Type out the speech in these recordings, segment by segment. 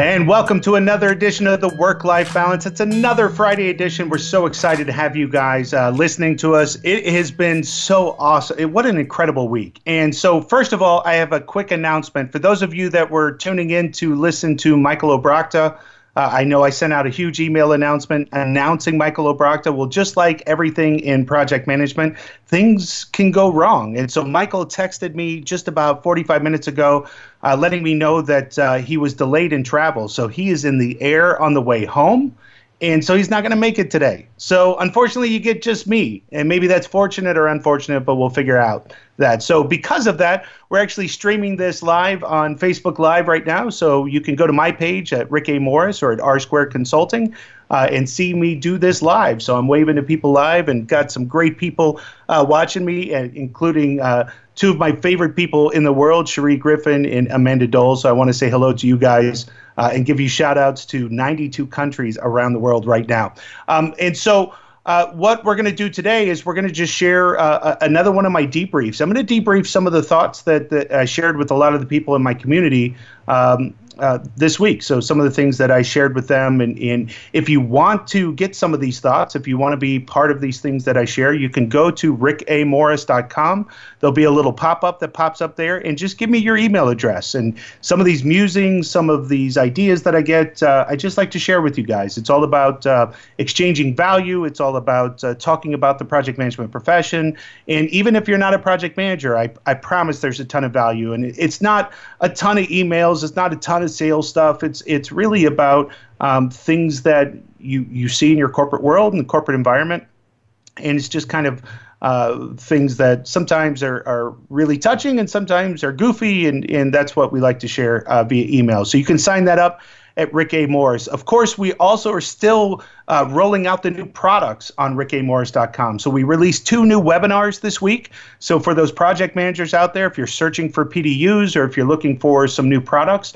And welcome to another edition of the Work-Life Balance. It's another Friday edition. We're so excited to have you guys listening to us. It has been so awesome. What an incredible week. And so first of all, I have a quick announcement. For those of you that were tuning in to listen to Michael O'Brochta, I know I sent out a huge email announcement announcing Michael O'Brochta. Well, just like everything in project management, things can go wrong. And so Michael texted me just about 45 minutes ago, letting me know that he was delayed in travel. So he is in the air on the way home. And so he's not going to make it today. So unfortunately, you get just me. And maybe that's fortunate or unfortunate, but we'll figure out that. So because of that, we're actually streaming this live on Facebook Live right now. So you can go to my page at Rick A. Morris or at R Square Consulting and see me do this live. So I'm waving to people live and got some great people watching me, including two of my favorite people in the world, Sheree Griffin and Amanda Dole. So I want to say hello to you guys. And give you shout-outs to 92 countries around the world right now. And so what we're going to do today is we're going to just share another one of my debriefs. I'm going to debrief some of the thoughts that I shared with a lot of the people in my community this week. So some of the things that I shared with them. And if you want to get some of these thoughts, if you want to be part of these things that I share, you can go to rickamorris.com. There'll be a little pop-up that pops up there. And just give me your email address. And some of these musings, some of these ideas that I get, I just like to share with you guys. It's all about exchanging value. It's all about talking about the project management profession. And even if you're not a project manager, I promise there's a ton of value. And it's not a ton of emails. It's not a ton of sales stuff. It's really about things that you see in your corporate world and the corporate environment. And it's just kind of things that sometimes are really touching and sometimes are goofy, and that's what we like to share via email. So you can sign that up at Rick A. Morris. Of course, we also are still rolling out the new products on rickamorris.com. So we released two new webinars this week. So for those project managers out there, if you're searching for PDUs or if you're looking for some new products,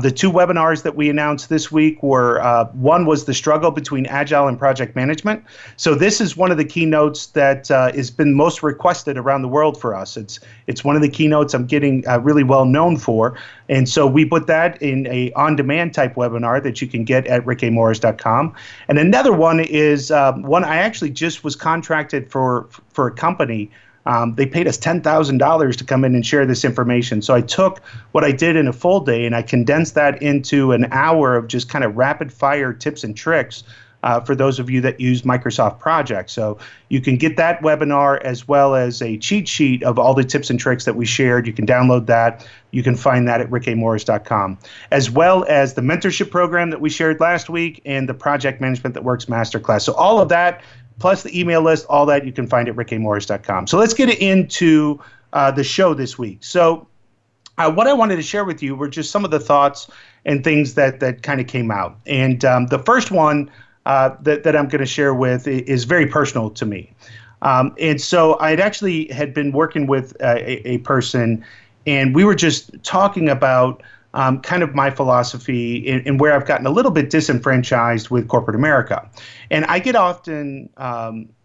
the two webinars that we announced this week were, one was the struggle between agile and project management. So this is one of the keynotes that has been most requested around the world for us. It's one of the keynotes I'm getting really well known for. And so we put that in a on-demand type webinar that you can get at rickamorris.com. And another one is one I actually just was contracted for a company. They paid us $10,000 to come in and share this information. So I took what I did in a full day and I condensed that into an hour of just kind of rapid fire tips and tricks for those of you that use Microsoft Project. So you can get that webinar as well as a cheat sheet of all the tips and tricks that we shared. You can download that. You can find that at rickamorris.com, as well as the mentorship program that we shared last week and the Project Management That Works Masterclass. So all of that, plus the email list, all that you can find at rickamorris.com. So let's get into the show this week. So what I wanted to share with you were just some of the thoughts and things that kind of came out. And the first one that I'm going to share with is very personal to me. And so I actually had been working with a person, and we were just talking about kind of my philosophy and where I've gotten a little bit disenfranchised with corporate America. And I get often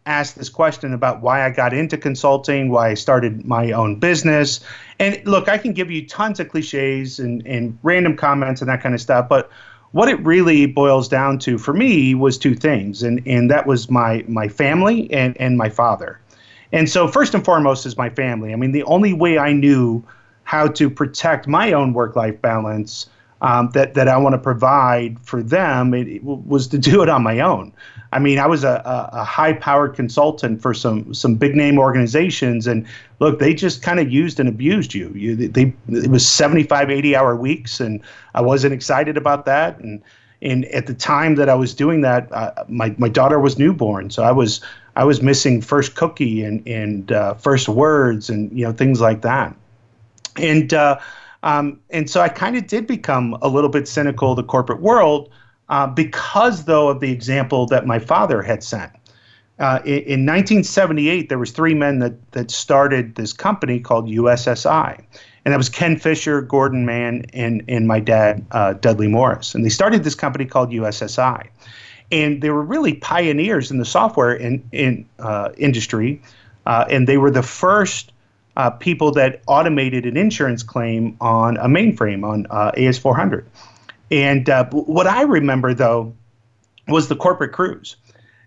asked this question about why I got into consulting, why I started my own business. And look, I can give you tons of cliches and random comments and that kind of stuff, but what it really boils down to for me was two things, and that was my family and my father. And so first and foremost is my family. I mean, the only way I knew how to protect my own work-life balance that I want to provide for them was to do it on my own. I mean, I was a high-powered consultant for some big-name organizations, and look, they just kind of used and abused you. It was 75, 80-hour weeks, and I wasn't excited about that. And at the time that I was doing that, my daughter was newborn, so I was missing first cookie and first words and things like that. And so I kind of did become a little bit cynical of the corporate world because, though, of the example that my father had sent. In 1978, there was three men that started this company called USSI. And that was Ken Fisher, Gordon Mann, and my dad, Dudley Morris. And they started this company called USSI. And they were really pioneers in the software industry. And they were the first people that automated an insurance claim on a mainframe, on AS400. And what I remember, though, was the corporate cruise.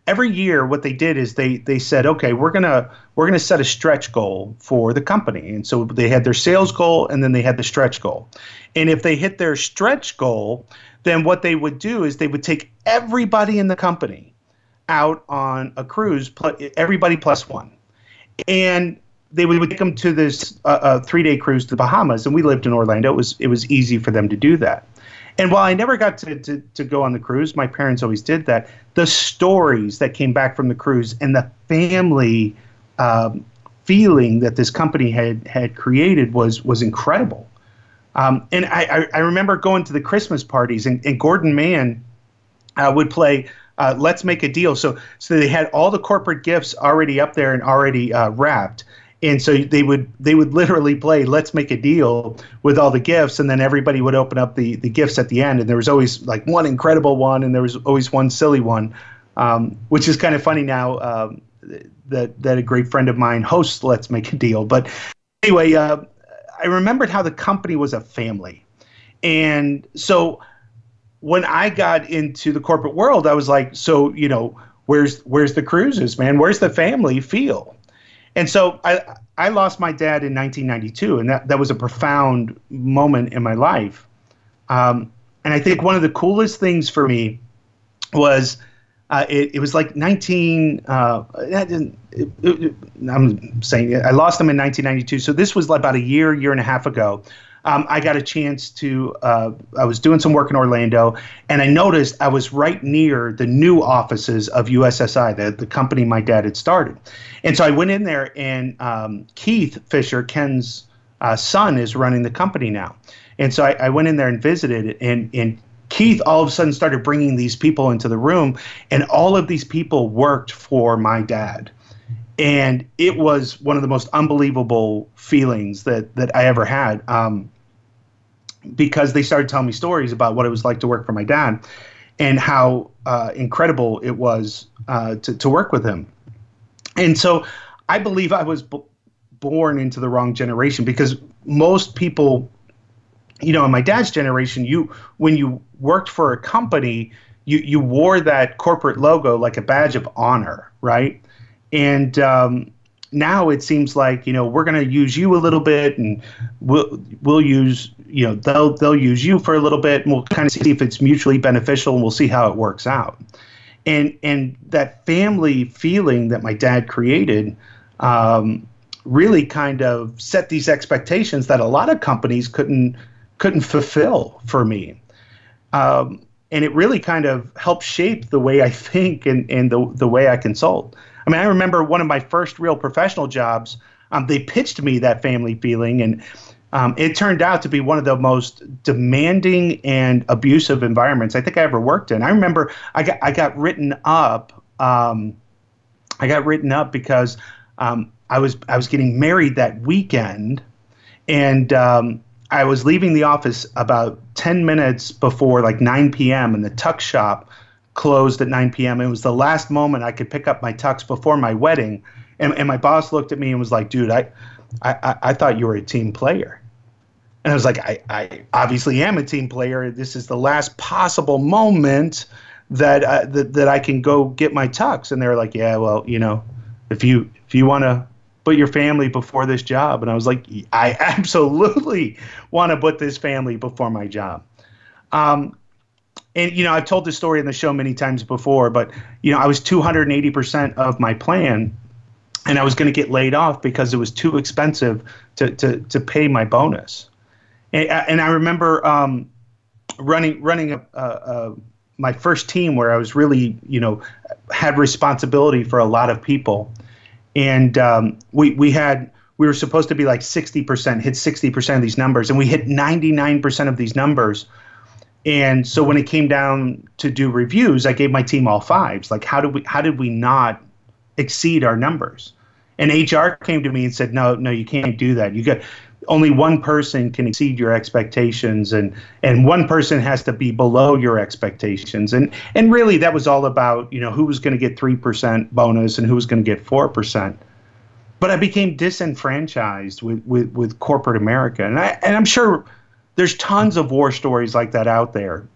Every year, what they did is they said, okay, we're gonna set a stretch goal for the company. And so they had their sales goal, and then they had the stretch goal. And if they hit their stretch goal, then what they would do is they would take everybody in the company out on a cruise, everybody plus one. And they would take them to this three-day cruise to the Bahamas. And we lived in Orlando. It was easy for them to do that. And while I never got to go on the cruise, my parents always did that. The stories that came back from the cruise and the family feeling that this company had created was incredible. And I remember going to the Christmas parties, and Gordon Mann would play Let's Make a Deal. So they had all the corporate gifts already up there and already wrapped. And so they would literally play Let's Make a Deal with all the gifts, and then everybody would open up the gifts at the end. And there was always like one incredible one, and there was always one silly one, which is kind of funny now that a great friend of mine hosts Let's Make a Deal. But anyway, I remembered how the company was a family. And so when I got into the corporate world, I was like, so, you know, where's the cruises, man? Where's the family feel? And so I lost my dad in 1992, and that was a profound moment in my life. And I think one of the coolest things for me was it was like I'm saying I lost him in 1992, so this was about a year and a half ago. I got a chance to I was doing some work in Orlando, and I noticed I was right near the new offices of USSI, the company my dad had started. And so I went in there, and Keith Fisher, Ken's son, is running the company now. And so I went in there and visited, and Keith all of a sudden started bringing these people into the room, and all of these people worked for my dad. And it was one of the most unbelievable feelings that I ever had, because they started telling me stories about what it was like to work for my dad and how incredible it was to work with him. And so I believe I was born into the wrong generation, because most people, you know, in my dad's generation, when you worked for a company, you wore that corporate logo like a badge of honor, right? And now it seems like, you know, we're going to use you a little bit, and we'll use, you know, they'll use you for a little bit, and we'll kind of see if it's mutually beneficial, and we'll see how it works out. And that family feeling that my dad created really kind of set these expectations that a lot of companies couldn't fulfill for me. And it really kind of helped shape the way I think and the way I consult. I mean, I remember one of my first real professional jobs, they pitched me that family feeling, and it turned out to be one of the most demanding and abusive environments I think I ever worked in. I remember I got written up. I got written up because I was getting married that weekend, and I was leaving the office about 10 minutes before like 9 p.m. and the tuck shop closed at 9 p.m. It was the last moment I could pick up my tux before my wedding. And my boss looked at me and was like, dude, I thought you were a team player. And I was like, I obviously am a team player. This is the last possible moment that I can go get my tux. And they were like, yeah, well, you know, if you want to put your family before this job. And I was like, I absolutely want to put this family before my job. And, you know, I've told this story in the show many times before, but, you know, I was 280% of my plan, and I was going to get laid off because it was too expensive to pay my bonus. And I remember running my first team where I was really, you know, had responsibility for a lot of people. And we were supposed to be like 60%, hit 60% of these numbers, and we hit 99% of these numbers. And so when it came down to do reviews, I gave my team all fives. Like, how did we not exceed our numbers. And HR came to me and said, no, you can't do that. You got only one person can exceed your expectations, and one person has to be below your expectations. And really that was all about, who was going to get 3% bonus and who was going to get 4%. But I became disenfranchised with corporate America. And I'm sure there's tons of war stories like that out there.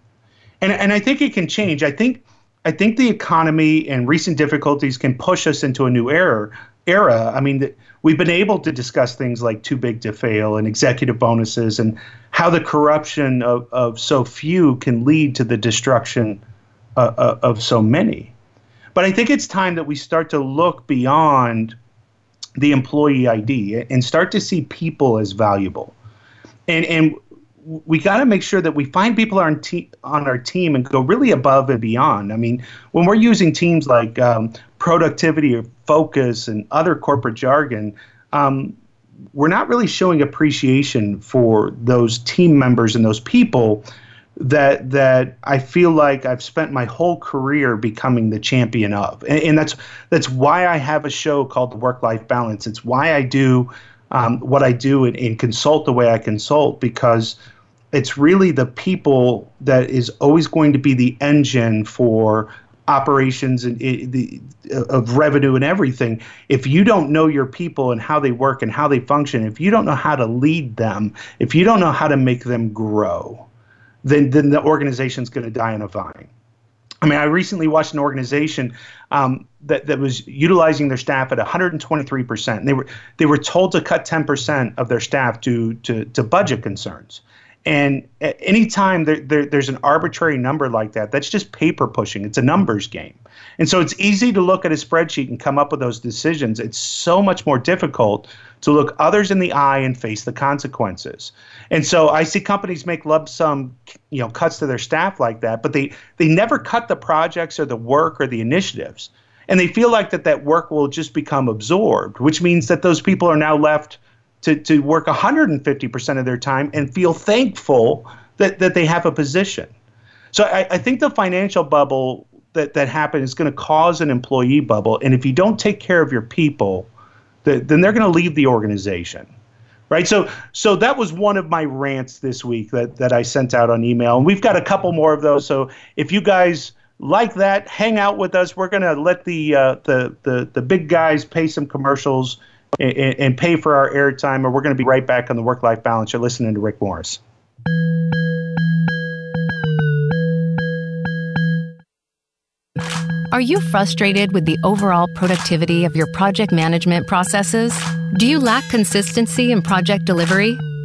And I think it can change. I think the economy and recent difficulties can push us into a new era. I mean, we've been able to discuss things like too big to fail and executive bonuses and how the corruption of so few can lead to the destruction of so many. But I think it's time that we start to look beyond the employee ID and start to see people as valuable. And we got to make sure that we find people on our team and go really above and beyond. I mean, when we're using teams like productivity or focus and other corporate jargon, we're not really showing appreciation for those team members and those people that I feel like I've spent my whole career becoming the champion of. And that's why I have a show called The Work-Life Balance. It's why I do what I do and consult the way I consult, because it's really the people that is always going to be the engine for operations and of revenue and everything. If you don't know your people and how they work and how they function, if you don't know how to lead them, if you don't know how to make them grow, then the organization's going to die on a vine. I mean, I recently watched an organization that was utilizing their staff at 123%. And they were told to cut 10% of their staff due to budget concerns. And at any time there's an arbitrary number like that, that's just paper pushing. It's a numbers game. And so it's easy to look at a spreadsheet and come up with those decisions. It's so much more difficult to look others in the eye and face the consequences. And so I see companies make lump sum cuts to their staff like that, but they never cut the projects or the work or the initiatives. And they feel like that work will just become absorbed, which means that those people are now left to work 150% of their time and feel thankful that they have a position. So I think the financial bubble that happened is going to cause an employee bubble. And if you don't take care of your people, then they're going to leave the organization, right? So that was one of my rants this week that I sent out on email. And we've got a couple more of those. So if you guys like that, hang out with us. We're going to let the big guys pay some commercials and pay for our airtime, or we're going to be right back on the Work-Life Balance. You're listening to Rick Morris. Are you frustrated with the overall productivity of your project management processes? Do you lack consistency in project delivery?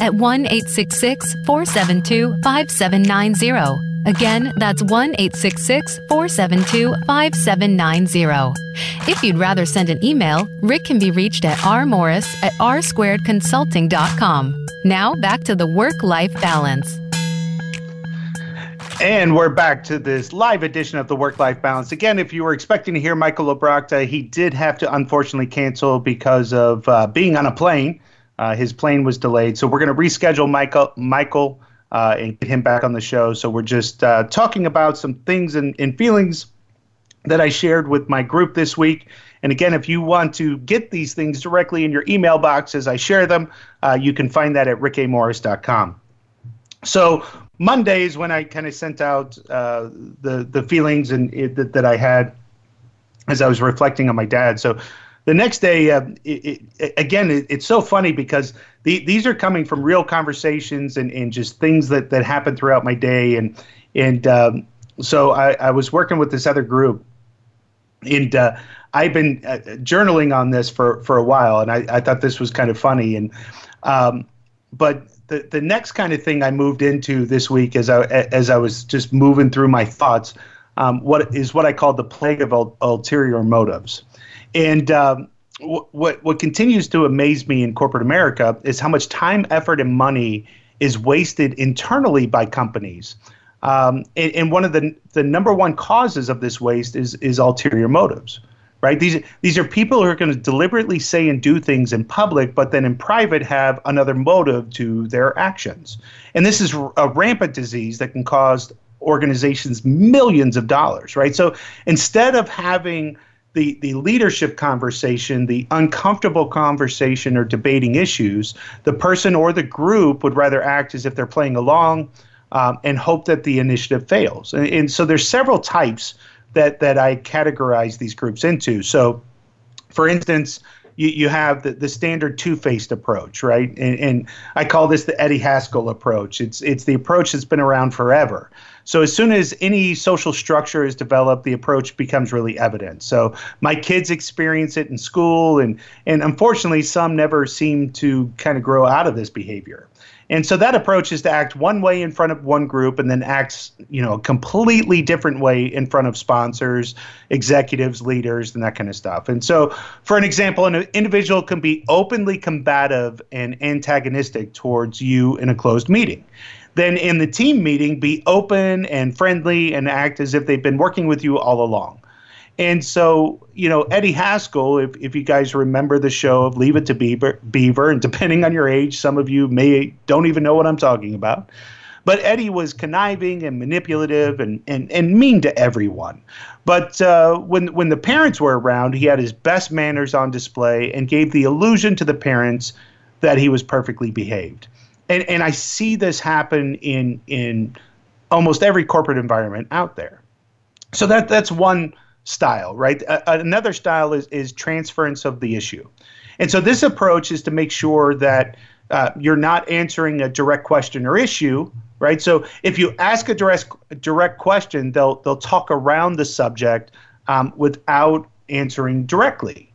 at 1-866-472-5790. Again, that's 1-866-472-5790. If you'd rather send an email, Rick can be reached at rmorris@rsquaredconsulting.com. Now back to the Work-Life Balance. And we're back to this live edition of the Work-Life Balance. Again, if you were expecting to hear Michael O'Brochta, he did have to unfortunately cancel because of being on a plane. His plane was delayed, so we're going to reschedule Michael and get him back on the show. So we're just talking about some things and feelings that I shared with my group this week. And again, if you want to get these things directly in your email box as I share them, you can find that at rickamorris.com. So Mondays, when I kind of sent out the feelings that I had as I was reflecting on my dad. So the next day, it's so funny because these are coming from real conversations and just things that happened throughout my day. So I was working with this other group, and I've been journaling on this for a while, and I thought this was kind of funny. But the next kind of thing I moved into this week as I was just moving through my thoughts, what I call the plague of ulterior motives. And what continues to amaze me in corporate America is how much time, effort, and money is wasted internally by companies. And one of the number one causes of this waste is ulterior motives, right? These are people who are going to deliberately say and do things in public, but then in private have another motive to their actions. And this is a rampant disease that can cost organizations millions of dollars, right? So instead of having the leadership conversation, the uncomfortable conversation or debating issues, the person or the group would rather act as if they're playing along and hope that the initiative fails. And so there's several types that I categorize these groups into. So, for instance, you have the standard two-faced approach, right? And I call this the Eddie Haskell approach. It's the approach that's been around forever. So as soon as any social structure is developed, the approach becomes really evident. So my kids experience it in school, and unfortunately, some never seem to kind of grow out of this behavior. And so that approach is to act one way in front of one group and then acts, a completely different way in front of sponsors, executives, leaders, and that kind of stuff. And so, for an example, an individual can be openly combative and antagonistic towards you in a closed meeting. Then in the team meeting, be open and friendly and act as if they've been working with you all along. And so, Eddie Haskell, if you guys remember the show of Leave It to Beaver, and depending on your age, some of you may don't even know what I'm talking about. But Eddie was conniving and manipulative and mean to everyone. But when the parents were around, he had his best manners on display and gave the illusion to the parents that he was perfectly behaved. And I see this happen in almost every corporate environment out there. So that's one style, right? Another style is transference of the issue. And so this approach is to make sure that you're not answering a direct question or issue, right? So if you ask a direct question, they'll talk around the subject without answering directly.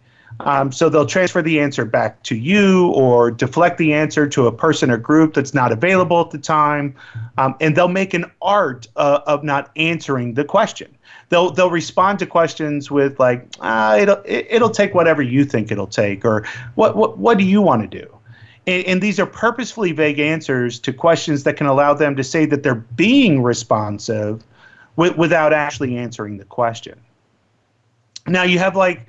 So they'll transfer the answer back to you or deflect the answer to a person or group that's not available at the time. And they'll make an art of not answering the question. They'll respond to questions with like, it'll take whatever you think it'll take, or what do you want to do? And these are purposefully vague answers to questions that can allow them to say that they're being responsive without actually answering the question. Now you have like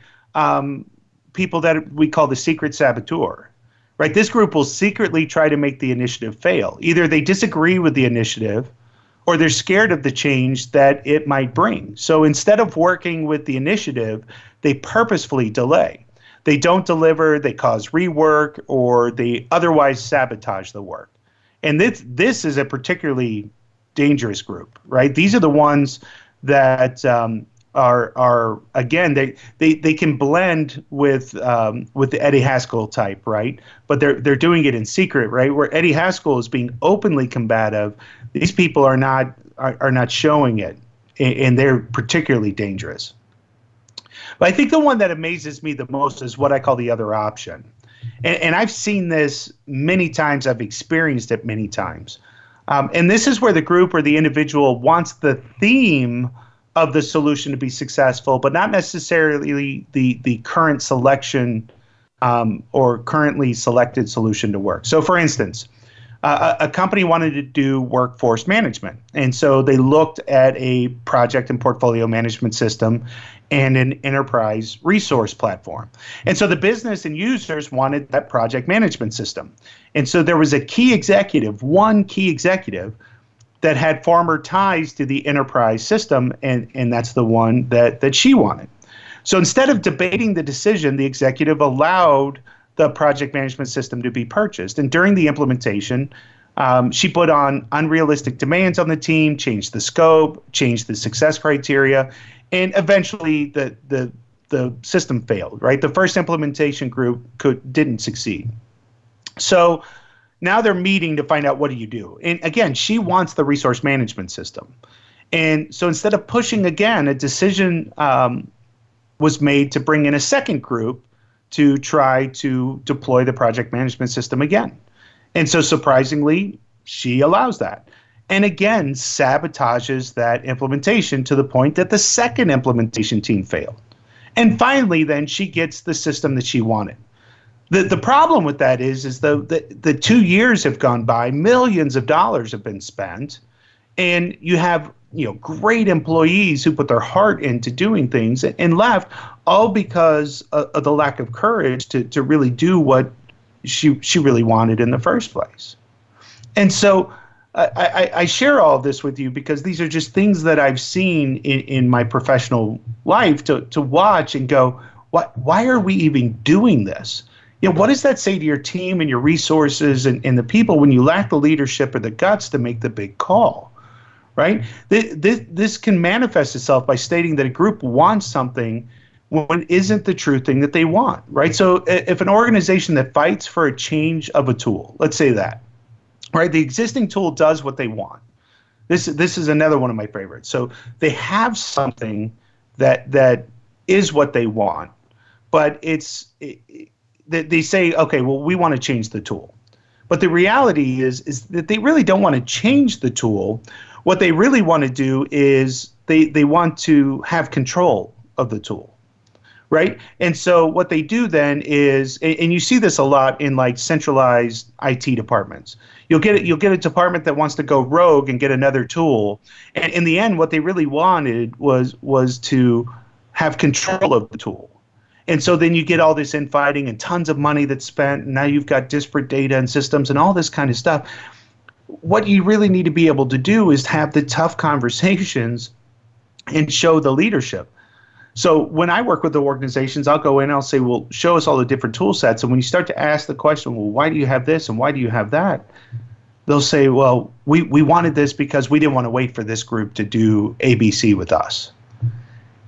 people that we call the secret saboteur, right? This group will secretly try to make the initiative fail. Either they disagree with the initiative or they're scared of the change that it might bring. So instead of working with the initiative, they purposefully delay. They don't deliver, they cause rework, or they otherwise sabotage the work. And this is a particularly dangerous group, right? These are the ones that are again, they can blend with the Eddie Haskell type, right? But they're doing it in secret, right? Where Eddie Haskell is being openly combative, these people are not showing it, and they're particularly dangerous. But I think the one that amazes me the most is what I call the other option. And I've seen this many times. I've experienced it many times. And this is where the group or the individual wants the theme of the solution to be successful, but not necessarily the current selection or currently selected solution to work. So for instance, a company wanted to do workforce management. And so they looked at a project and portfolio management system and an enterprise resource platform. And so the business and users wanted that project management system. And so there was a key executive, one key executive that had former ties to the enterprise system, and that's the one that she wanted. So instead of debating the decision, the executive allowed the project management system to be purchased. And during the implementation, she put on unrealistic demands on the team, changed the scope, changed the success criteria, and eventually the system failed, right? The first implementation group didn't succeed. So now they're meeting to find out what do you do. And again, she wants the resource management system. And so instead of pushing again, a decision was made to bring in a second group to try to deploy the project management system again. And so surprisingly, she allows that. And again, sabotages that implementation to the point that the second implementation team failed. And finally, then she gets the system that she wanted. The problem with that is the 2 years have gone by, millions of dollars have been spent, and you have great employees who put their heart into doing things and left, all because of the lack of courage to really do what she really wanted in the first place. And so I share all of this with you because these are just things that I've seen in my professional life to watch and go, why are we even doing this? What does that say to your team and your resources and the people when you lack the leadership or the guts to make the big call, right? This can manifest itself by stating that a group wants something when it isn't the true thing that they want, right? So if an organization that fights for a change of a tool, let's say that, right? The existing tool does what they want. This is another one of my favorites. So they have something that is what they want, but they say, okay, well, we want to change the tool. But the reality is that they really don't want to change the tool. What they really want to do is they want to have control of the tool, right? And so what they do then is, and you see this a lot in like centralized IT departments. You'll get a department that wants to go rogue and get another tool. And in the end, what they really wanted was to have control of the tool. And so then you get all this infighting and tons of money that's spent. And now you've got disparate data and systems and all this kind of stuff. What you really need to be able to do is have the tough conversations and show the leadership. So when I work with the organizations, I'll go in, I'll say, well, show us all the different tool sets. And when you start to ask the question, well, why do you have this and why do you have that? They'll say, well, we wanted this because we didn't want to wait for this group to do ABC with us.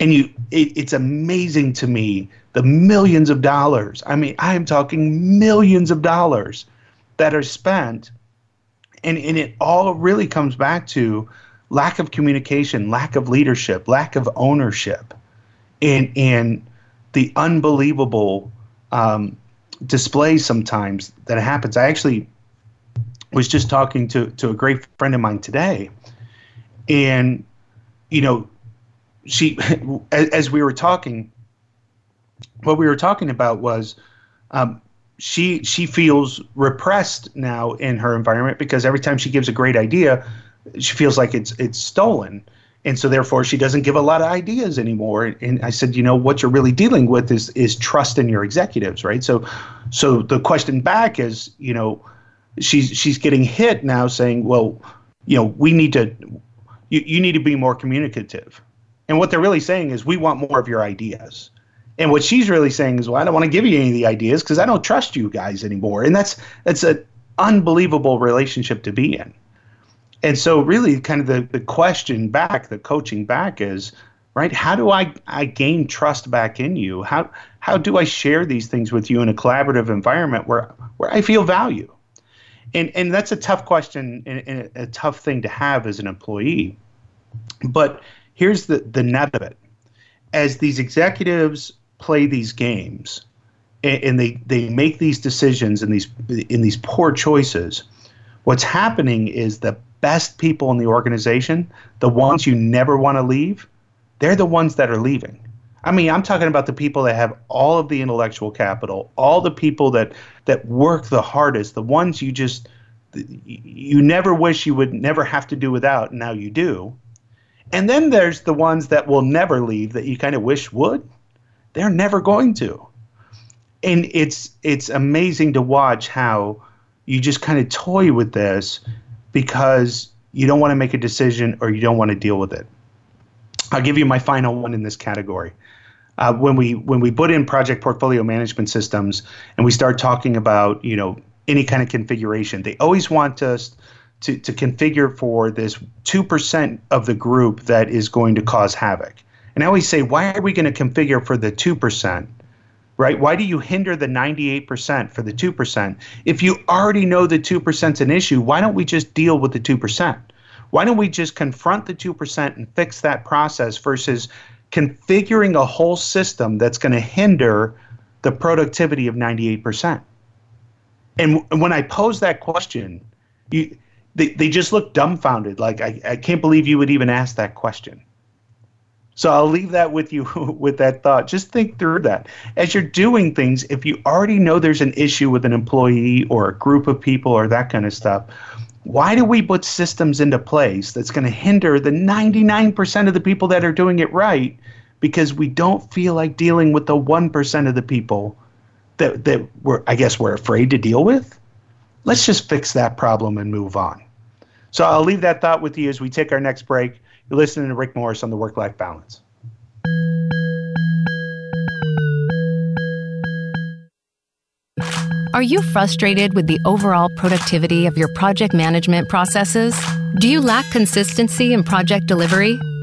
And it's amazing to me, the millions of dollars. I mean, I am talking millions of dollars that are spent. And it all really comes back to lack of communication, lack of leadership, lack of ownership, and the unbelievable display sometimes that happens. I actually was just talking to a great friend of mine today, and, she, as we were talking, what we were talking about was she feels repressed now in her environment because every time she gives a great idea, she feels like it's stolen. And so therefore she doesn't give a lot of ideas anymore. And I said, you know, what you're really dealing with is trust in your executives, right? So the question back is, you know, she's getting hit now saying, well, you know, we need to, you need to be more communicative. And what they're really saying is, we want more of your ideas. And what she's really saying is, well, I don't want to give you any of the ideas because I don't trust you guys anymore. And that's an unbelievable relationship to be in. And so really kind of the question back, the coaching back is, right, how do I gain trust back in you? How do I share these things with you in a collaborative environment where I feel value? And that's a tough question and a tough thing to have as an employee. But here's the nut of it. As these executives play these games and they make these decisions and these poor choices, what's happening is the best people in the organization, the ones you never want to leave, they're the ones that are leaving. I mean, I'm talking about the people that have all of the intellectual capital, all the people that work the hardest, the ones you never wish you would never have to do without, and now you do. And then there's the ones that will never leave that you kind of wish would. They're never going to. And it's amazing to watch how you just kind of toy with this because you don't want to make a decision or you don't want to deal with it. I'll give you my final one in this category. When we put in project portfolio management systems and we start talking about, you know, any kind of configuration, they always want us to configure for this 2% of the group that is going to cause havoc. And I always say, why are we going to configure for the 2%, right? Why do you hinder the 98% for the 2%? If you already know the 2% is an issue, why don't we just deal with the 2%? Why don't we just confront the 2% and fix that process versus configuring a whole system that's going to hinder the productivity of 98%? And when I pose that question, they just look dumbfounded, like, I can't believe you would even ask that question. So I'll leave that with you with that thought. Just think through that. As you're doing things, if you already know there's an issue with an employee or a group of people or that kind of stuff, why do we put systems into place that's going to hinder the 99% of the people that are doing it right? Because we don't feel like dealing with the 1% of the people that we're afraid to deal with. Let's just fix that problem and move on. So I'll leave that thought with you as we take our next break. You're listening to Rick Morris on the Work-Life Balance. Are you frustrated with the overall productivity of your project management processes? Do you lack consistency in project delivery?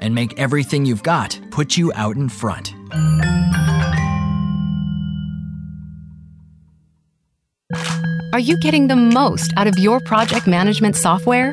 and make everything you've got put you out in front? Are you getting the most out of your project management software?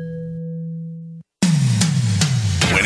When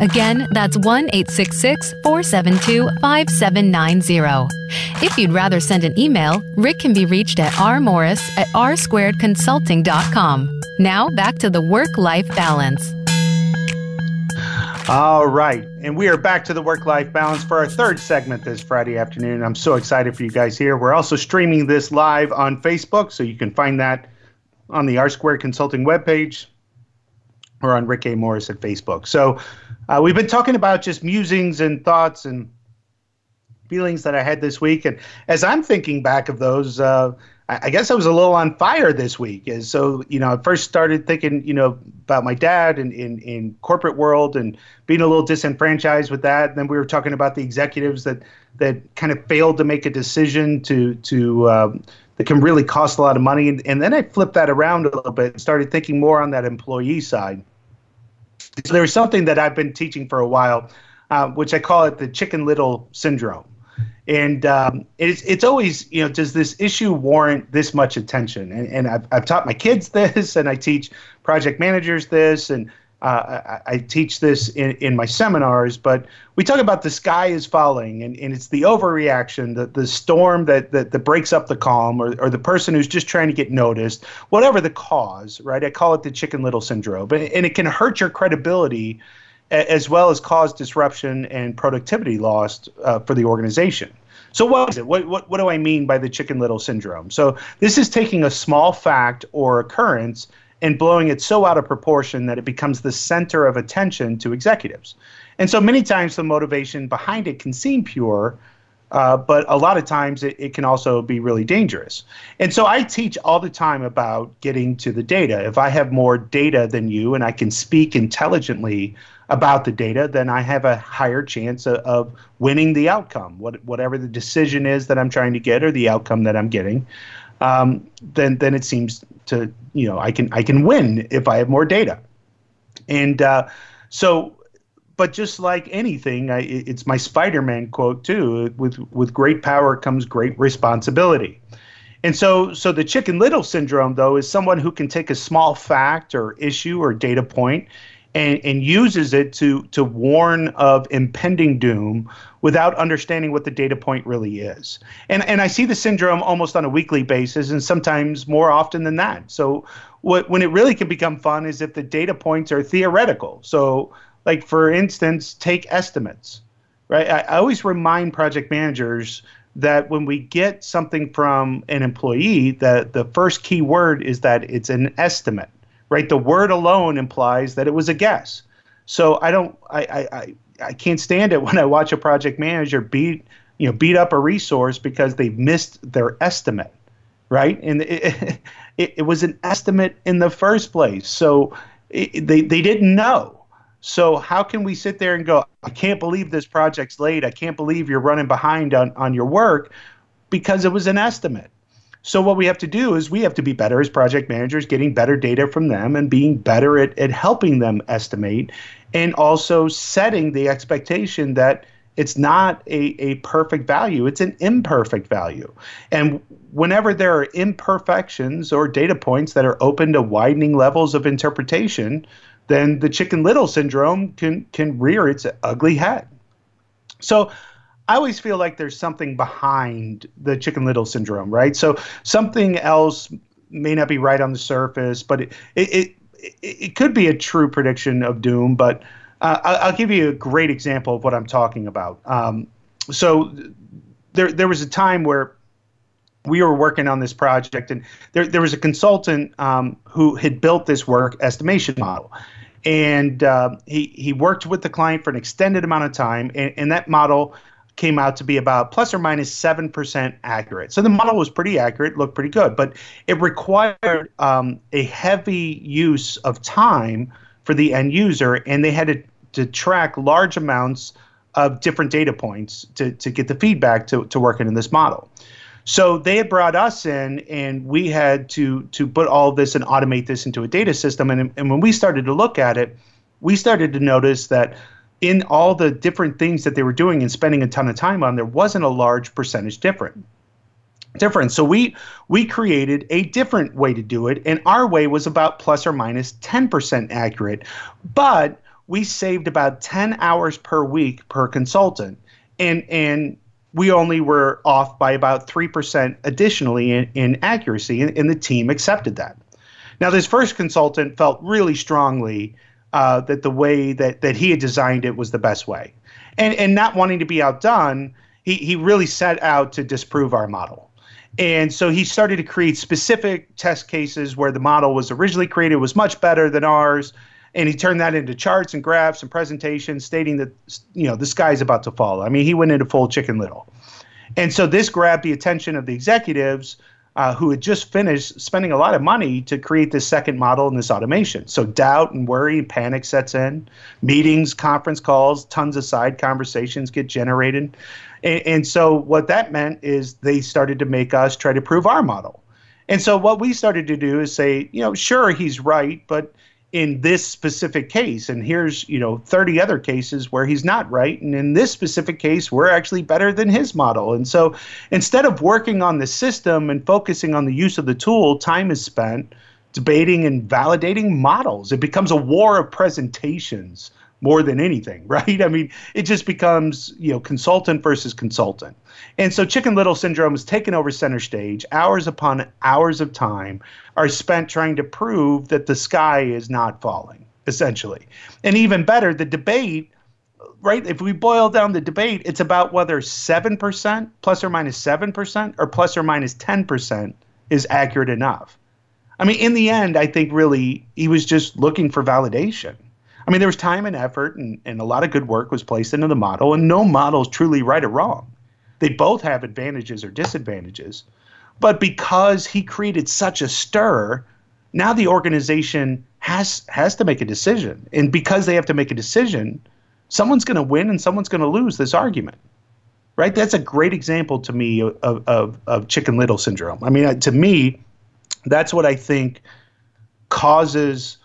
Again, that's 1-866-472-5790. If you'd rather send an email, Rick can be reached at rmorris@rsquaredconsulting.com. Now back to the Work-Life Balance. All right. And we are back to the Work-Life Balance for our third segment this Friday afternoon. I'm so excited for you guys here. We're also streaming this live on Facebook, so you can find that on the R Square Consulting webpage, or on Rick A. Morris at Facebook. So we've been talking about just musings and thoughts and feelings that I had this week. And as I'm thinking back of those, I guess I was a little on fire this week. And so, I first started thinking, about my dad and in corporate world and being a little disenfranchised with that. And then we were talking about the executives that kind of failed to make a decision that can really cost a lot of money. And then I flipped that around a little bit and started thinking more on that employee side. So there was something that I've been teaching for a while, which I call it the Chicken Little syndrome. And it's always, does this issue warrant this much attention? And I've taught my kids this, and I teach project managers this, and I teach this in my seminars, but we talk about the sky is falling, and it's the overreaction, the storm that breaks up the calm, or the person who's just trying to get noticed, whatever the cause, right? I call it the Chicken Little syndrome, and it can hurt your credibility as well as cause disruption and productivity lost for the organization. So what is it? What do I mean by the Chicken Little syndrome? So this is taking a small fact or occurrence and blowing it so out of proportion that it becomes the center of attention to executives. And so many times the motivation behind it can seem pure, but a lot of times it can also be really dangerous. And so I teach all the time about getting to the data. If I have more data than you and I can speak intelligently about the data, then I have a higher chance of winning the outcome, whatever the decision is that I'm trying to get or the outcome that I'm getting. Then it seems to, I can win if I have more data. And but just like anything, it's my Spider-Man quote too, with great power comes great responsibility. And so the Chicken Little syndrome though is someone who can take a small fact or issue or data point and uses it to warn of impending doom without understanding what the data point really is. And I see the syndrome almost on a weekly basis and sometimes more often than that. So when it really can become fun is if the data points are theoretical. So like, for instance, take estimates, right? I always remind project managers that when we get something from an employee, the first key word is that it's an estimate, right? The word alone implies that it was a guess. So I can't stand it when I watch a project manager beat up a resource because they've missed their estimate, right? And it was an estimate in the first place. So they didn't know. So how can we sit there and go, I can't believe this project's late. I can't believe you're running behind on your work, because it was an estimate. So what we have to do is we have to be better as project managers, getting better data from them and being better at helping them estimate, and also setting the expectation that it's not a perfect value. It's an imperfect value. And whenever there are imperfections or data points that are open to widening levels of interpretation, then the Chicken Little syndrome can rear its ugly head. So I always feel like there's something behind the Chicken Little syndrome, right? So something else may not be right on the surface, but it could be a true prediction of doom. But I'll give you a great example of what I'm talking about. So there was a time where we were working on this project, and there was a consultant who had built this work estimation model. And he worked with the client for an extended amount of time, and that model came out to be about plus or minus 7% accurate. So the model was pretty accurate, looked pretty good, but it required a heavy use of time for the end user, and they had to track large amounts of different data points to get the feedback to work in this model. So they had brought us in, and we had to put all this and automate this into a data system. And when we started to look at it, we started to notice that in all the different things that they were doing and spending a ton of time on, there wasn't a large percentage difference. So we created a different way to do it, and our way was about plus or minus 10% accurate. But we saved about 10 hours per week per consultant, and we only were off by about 3% additionally in accuracy, and the team accepted that. Now, this first consultant felt really strongly that the way that he had designed it was the best way. And not wanting to be outdone, he really set out to disprove our model. And so he started to create specific test cases where the model was originally created was much better than ours, and he turned that into charts and graphs and presentations stating that, you know, the sky's about to fall. I mean, he went into full Chicken Little. And so this grabbed the attention of the executives who had just finished spending a lot of money to create this second model and this automation. So doubt and worry and panic sets in. Meetings, conference calls, tons of side conversations get generated. And so what that meant is they started to make us try to prove our model. And so what we started to do is say, you know, sure, he's right, but in this specific case, and here's, you know, 30 other cases where he's not right, and in this specific case, we're actually better than his model. And so instead of working on the system and focusing on the use of the tool, time is spent debating and validating models. It becomes a war of presentations more than anything, right? I mean, it just becomes, you know, consultant versus consultant. And so Chicken Little syndrome is taken over center stage. Hours upon hours of time are spent trying to prove that the sky is not falling, essentially. And even better, the debate, right? If we boil down the debate, it's about whether 7%, plus or minus 7%, or plus or minus 10% is accurate enough. I mean, in the end, I think really he was just looking for validation. I mean, there was time and effort, and a lot of good work was placed into the model, and no model is truly right or wrong. They both have advantages or disadvantages. But because he created such a stir, now the organization has to make a decision. And because they have to make a decision, someone's going to win and someone's going to lose this argument, right? That's a great example to me of Chicken Little syndrome. I mean, to me, that's what I think causes,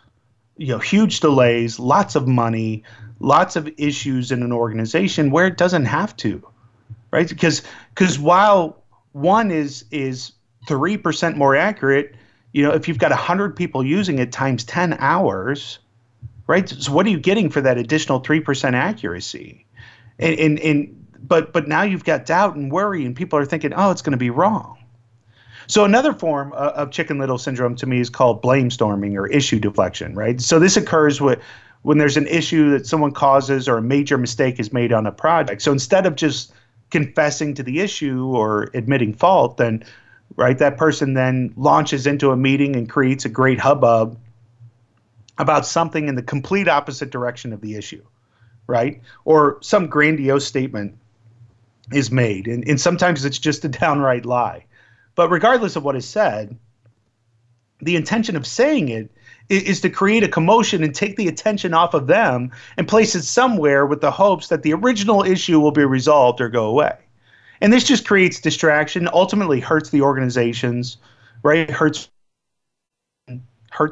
you know, huge delays, lots of money, lots of issues in an organization where it doesn't have to, right? Because while one is 3% more accurate, you know, if you've got 100 people using it times 10 hours, right? So what are you getting for that additional 3% accuracy? But now you've got doubt and worry, and people are thinking, oh, it's going to be wrong. So another form of Chicken Little syndrome to me is called blame storming or issue deflection, right? So this occurs when there's an issue that someone causes or a major mistake is made on a project. So instead of just confessing to the issue or admitting fault, then, right, that person then launches into a meeting and creates a great hubbub about something in the complete opposite direction of the issue, right? Or some grandiose statement is made. And sometimes it's just a downright lie. But regardless of what is said, the intention of saying it is to create a commotion and take the attention off of them and place it somewhere with the hopes that the original issue will be resolved or go away. And this just creates distraction, ultimately hurts the organizations, right? Hurts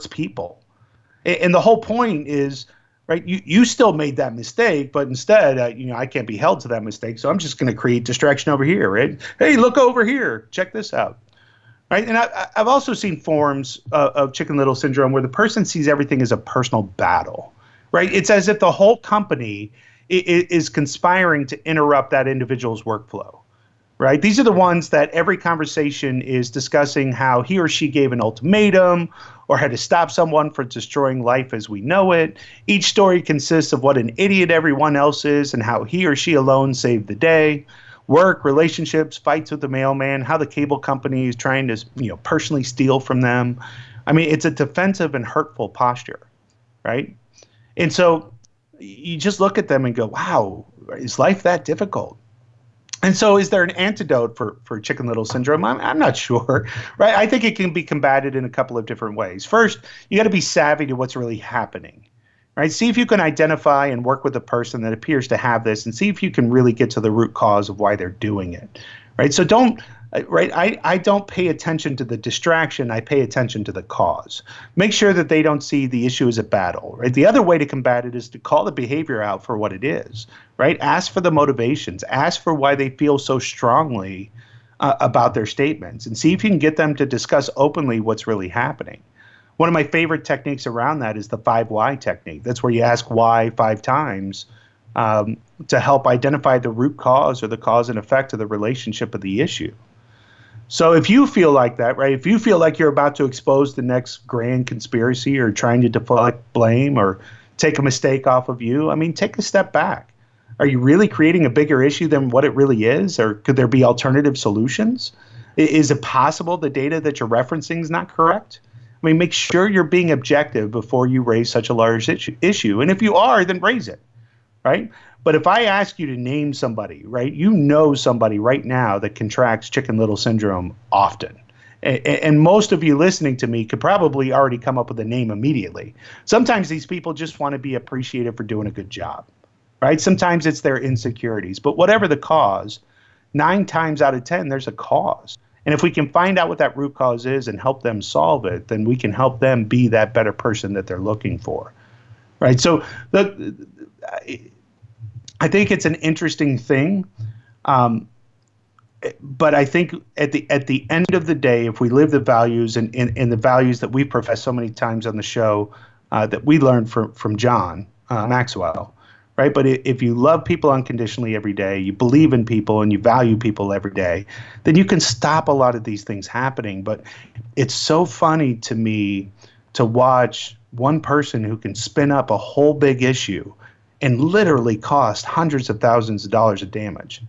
people. And the whole point is, right, you still made that mistake, but instead, you know, I can't be held to that mistake, so I'm just going to create distraction over here, right? Hey, look over here. Check this out, right? And I've also seen forms of Chicken Little syndrome where the person sees everything as a personal battle, right? It's as if the whole company is conspiring to interrupt that individual's workflow, right? These are the ones that every conversation is discussing how he or she gave an ultimatum or had to stop someone from destroying life as we know it. Each story consists of what an idiot everyone else is and how he or she alone saved the day. work, relationships, fights with the mailman, how the cable company is trying to, personally steal from them. I mean, it's a defensive and hurtful posture, right? And so you just look at them and go, wow, is life that difficult? And so is there an antidote for Chicken Little syndrome? I'm not sure, right? I think it can be combated in a couple of different ways. First, you got to be savvy to what's really happening, right? See if you can identify and work with the person that appears to have this and see if you can really get to the root cause of why they're doing it, right? So don't, right? I don't pay attention to the distraction. I pay attention to the cause. Make sure that they don't see the issue as a battle, right? The other way to combat it is to call the behavior out for what it is, right? Ask for the motivations. Ask for why they feel so strongly about their statements and see if you can get them to discuss openly what's really happening. One of my favorite techniques around that is the 5 why technique. That's where you ask why 5 times to help identify the root cause or the cause and effect of the relationship of the issue. So if you feel like that, right, if you feel like you're about to expose the next grand conspiracy or trying to deflect blame or take a mistake off of you, I mean, take a step back. Are you really creating a bigger issue than what it really is? Or could there be alternative solutions? Is it possible the data that you're referencing is not correct? I mean, make sure you're being objective before you raise such a large issue. And if you are, then raise it, right? But if I ask you to name somebody, right, you know somebody right now that contracts Chicken Little syndrome often. And most of you listening to me could probably already come up with a name immediately. Sometimes these people just want to be appreciated for doing a good job, right? Sometimes it's their insecurities. But whatever the cause, 9 times out of 10, there's a cause. And if we can find out what that root cause is and help them solve it, then we can help them be that better person that they're looking for, right? So I think it's an interesting thing, but I think at the end of the day, if we live the values and the values that we profess so many times on the show that we learned from John Maxwell, right? But if you love people unconditionally every day, you believe in people and you value people every day, then you can stop a lot of these things happening. But it's so funny to me to watch one person who can spin up a whole big issue and literally cost hundreds of thousands of dollars of damage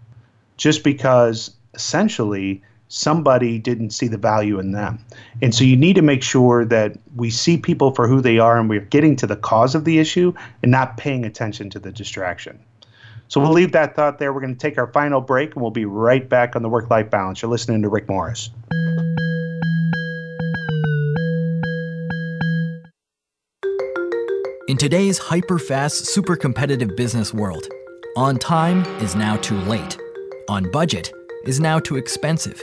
just because essentially somebody didn't see the value in them. And so you need to make sure that we see people for who they are and we're getting to the cause of the issue and not paying attention to the distraction. So we'll leave that thought there. We're going to take our final break and we'll be right back on the Work-Life Balance. You're listening to Rick Morris. In today's hyper-fast, super-competitive business world, on time is now too late. On budget is now too expensive.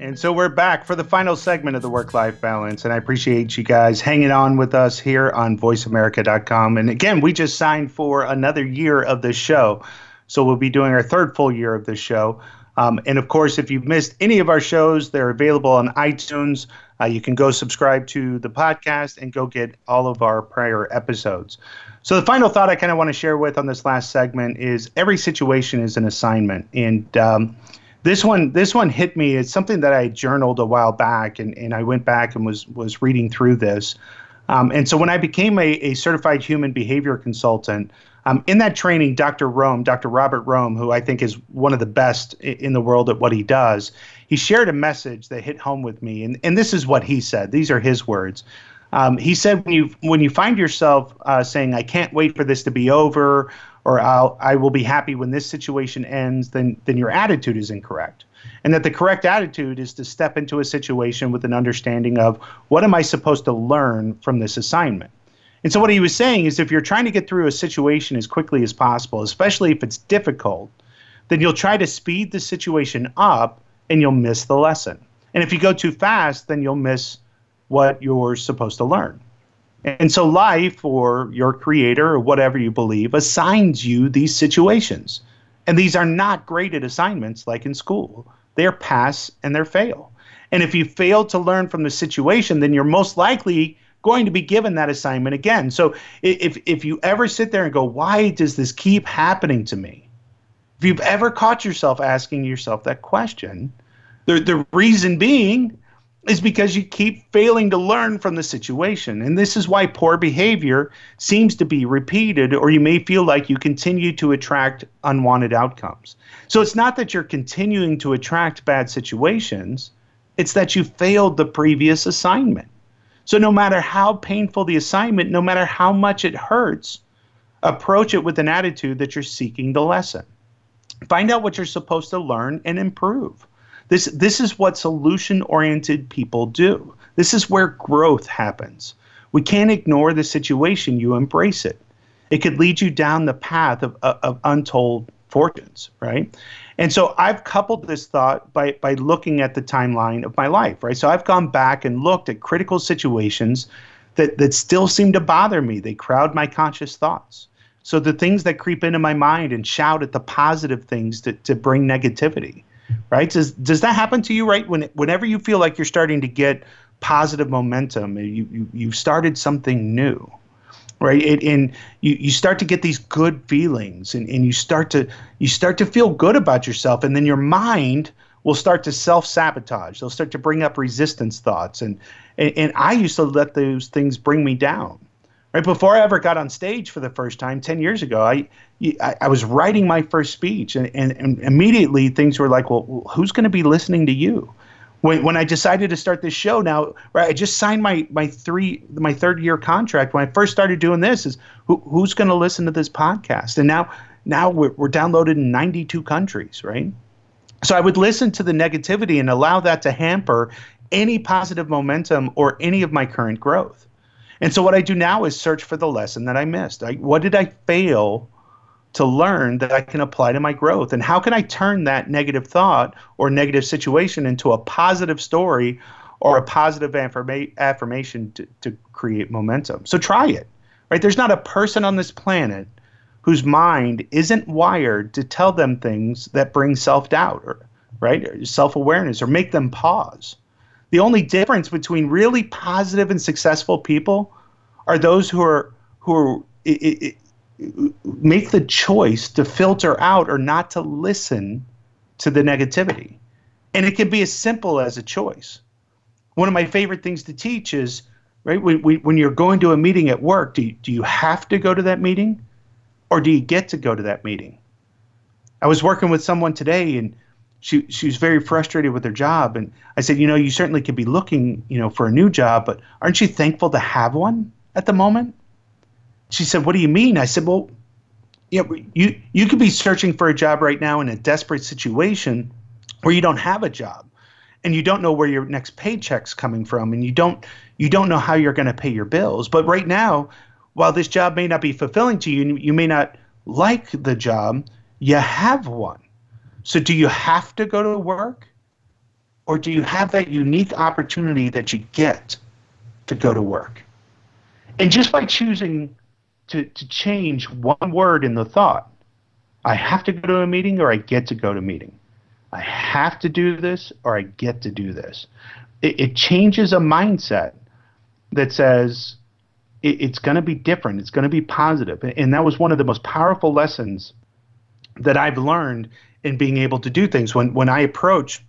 And so we're back for the final segment of the Work-Life Balance, and I appreciate you guys hanging on with us here on voiceamerica.com. And again, we just signed for another year of the show, so we'll be doing our third full year of the show. And of course, if you've missed any of our shows, they're available on iTunes. You can go subscribe to the podcast and go get all of our prior episodes. So the final thought I kind of want to share with on this last segment is every situation is an assignment. And This one hit me. It's something that I journaled a while back, and I went back and was reading through this. And so when I became a certified human behavior consultant, in that training, Dr. Robert Rome, who I think is one of the best in the world at what he does, he shared a message that hit home with me. And this is what he said. These are his words. He said, when you find yourself saying, I can't wait for this to be over, or I will be happy when this situation ends, then your attitude is incorrect. And that the correct attitude is to step into a situation with an understanding of, what am I supposed to learn from this assignment? And so what he was saying is, if you're trying to get through a situation as quickly as possible, especially if it's difficult, then you'll try to speed the situation up and you'll miss the lesson. And if you go too fast, then you'll miss what you're supposed to learn. And so life, or your creator, or whatever you believe, assigns you these situations. And these are not graded assignments like in school. They're pass and they're fail. And if you fail to learn from the situation, then you're most likely going to be given that assignment again. So if you ever sit there and go, why does this keep happening to me? If you've ever caught yourself asking yourself that question, the reason being is because you keep failing to learn from the situation. And this is why poor behavior seems to be repeated, or you may feel like you continue to attract unwanted outcomes. So it's not that you're continuing to attract bad situations, it's that you failed the previous assignment. So no matter how painful the assignment, no matter how much it hurts, approach it with an attitude that you're seeking the lesson. Find out what you're supposed to learn and improve. This is what solution-oriented people do. This is where growth happens. We can't ignore the situation. You embrace it. It could lead you down the path of untold fortunes, right? And so I've coupled this thought by looking at the timeline of my life, right? So I've gone back and looked at critical situations that still seem to bother me. They crowd my conscious thoughts. So the things that creep into my mind and shout at the positive things to bring negativity. Right? Does that happen to you, right? Whenever you feel like you're starting to get positive momentum, you've started something new, right? And you start to get these good feelings, and you start to feel good about yourself, and then your mind will start to self-sabotage. They'll start to bring up resistance thoughts, and I used to let those things bring me down. Right before I ever got on stage for the first time 10 years ago, I was writing my first speech, and immediately things were like, well, who's going to be listening to you? When I decided to start this show now, right, I just signed my third-year contract. When I first started doing this, is who's going to listen to this podcast? And now we're downloaded in 92 countries, right? So I would listen to the negativity and allow that to hamper any positive momentum or any of my current growth. And so what I do now is search for the lesson that I missed. What did I fail to learn that I can apply to my growth? And how can I turn that negative thought or negative situation into a positive story or a positive affirmation to create momentum? So try it, right? There's not a person on this planet whose mind isn't wired to tell them things that bring self-doubt, or, right, or self-awareness, or make them pause. The only difference between really positive and successful people are those who make the choice to filter out or not to listen to the negativity. And it can be as simple as a choice. One of my favorite things to teach is, right, when you're going to a meeting at work, do you have to go to that meeting, or do you get to go to that meeting? I was working with someone today, and she was very frustrated with her job, and I said, you know, you certainly could be looking, you know, for a new job, but aren't you thankful to have one at the moment? She said, what do you mean? I said, well, you know, you could be searching for a job right now in a desperate situation where you don't have a job, and you don't know where your next paycheck's coming from, and you don't know how you're going to pay your bills. But right now, while this job may not be fulfilling to you, you may not like the job, you have one. So do you have to go to work, or do you have that unique opportunity that you get to go to work? And just by choosing to change one word in the thought, I have to go to a meeting or I get to go to a meeting. I have to do this or I get to do this. It changes a mindset that says it's going to be different. It's going to be positive. And that was one of the most powerful lessons that I've learned in being able to do things. When I approach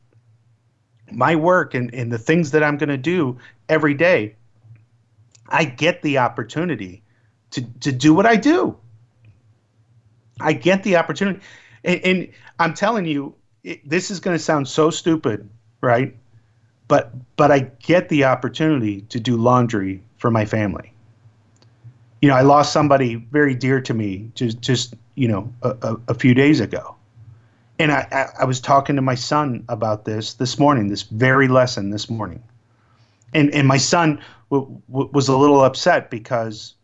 my work and the things that I'm going to do every day, I get the opportunity to do what I do. I get the opportunity. And I'm telling you, this is going to sound so stupid, right? But I get the opportunity to do laundry for my family. You know, I lost somebody very dear to me just you know, a few days ago. And I was talking to my son about this morning, this very lesson this morning. And my son was a little upset because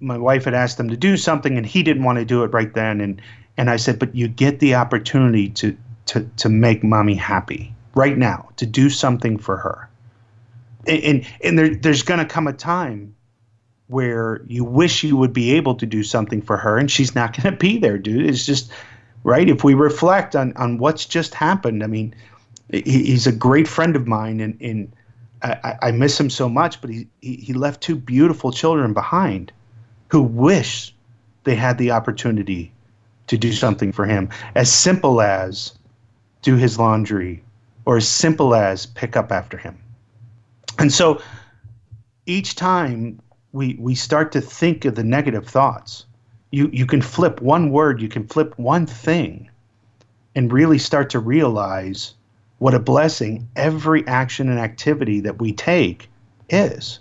my wife had asked him to do something and he didn't want to do it right then. And I said, but you get the opportunity to make mommy happy right now, to do something for her. And there's going to come a time where you wish you would be able to do something for her, and she's not going to be there, dude. It's just, right, if we reflect on what's just happened, I mean, he's a great friend of mine, and I miss him so much, but he left two beautiful children behind who wish they had the opportunity to do something for him, as simple as do his laundry or as simple as pick up after him. And so each time we start to think of the negative thoughts, you can flip one word, you can flip one thing, and really start to realize what a blessing every action and activity that we take is.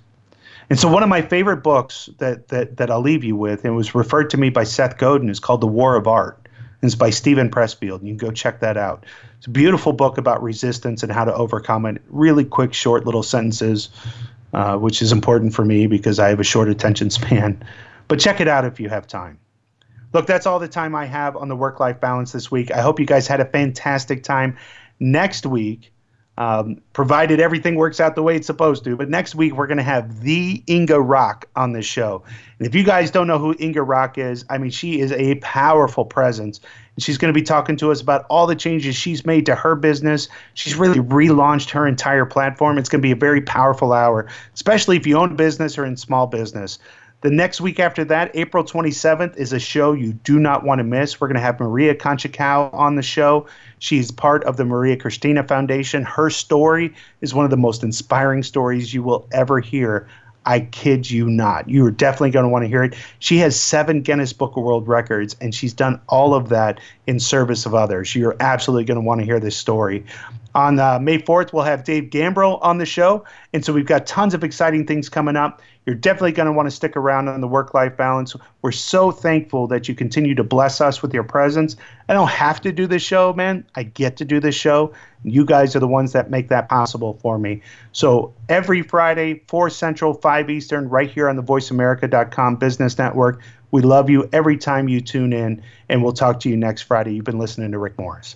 And so one of my favorite books that I'll leave you with, and it was referred to me by Seth Godin, is called The War of Art. It's by Stephen Pressfield. You can go check that out. It's a beautiful book about resistance and how to overcome it. Really quick, short little sentences, which is important for me because I have a short attention span. But check it out if you have time. Look, that's all the time I have on the work-life balance this week. I hope you guys had a fantastic time. Next week, provided everything works out the way it's supposed to, but next week we're going to have the Inga Rock on the show. And if you guys don't know who Inga Rock is, I mean, she is a powerful presence. And she's going to be talking to us about all the changes she's made to her business. She's really relaunched her entire platform. It's going to be a very powerful hour, especially if you own a business or in small business. The next week after that, April 27th, is a show you do not want to miss. We're going to have Maria Conchicau on the show. She's part of the Maria Christina Foundation. Her story is one of the most inspiring stories you will ever hear. I kid you not. You are definitely going to want to hear it. She has 7 Guinness Book of World Records, and she's done all of that in service of others. You're absolutely going to want to hear this story. On May 4th, we'll have Dave Gambrill on the show, and so we've got tons of exciting things coming up. You're definitely going to want to stick around on the work-life balance. We're so thankful that you continue to bless us with your presence. I don't have to do this show, man. I get to do this show. You guys are the ones that make that possible for me. So every Friday, 4 Central, 5 Eastern, right here on the voiceamerica.com business network. We love you every time you tune in, and we'll talk to you next Friday. You've been listening to Rick Morris.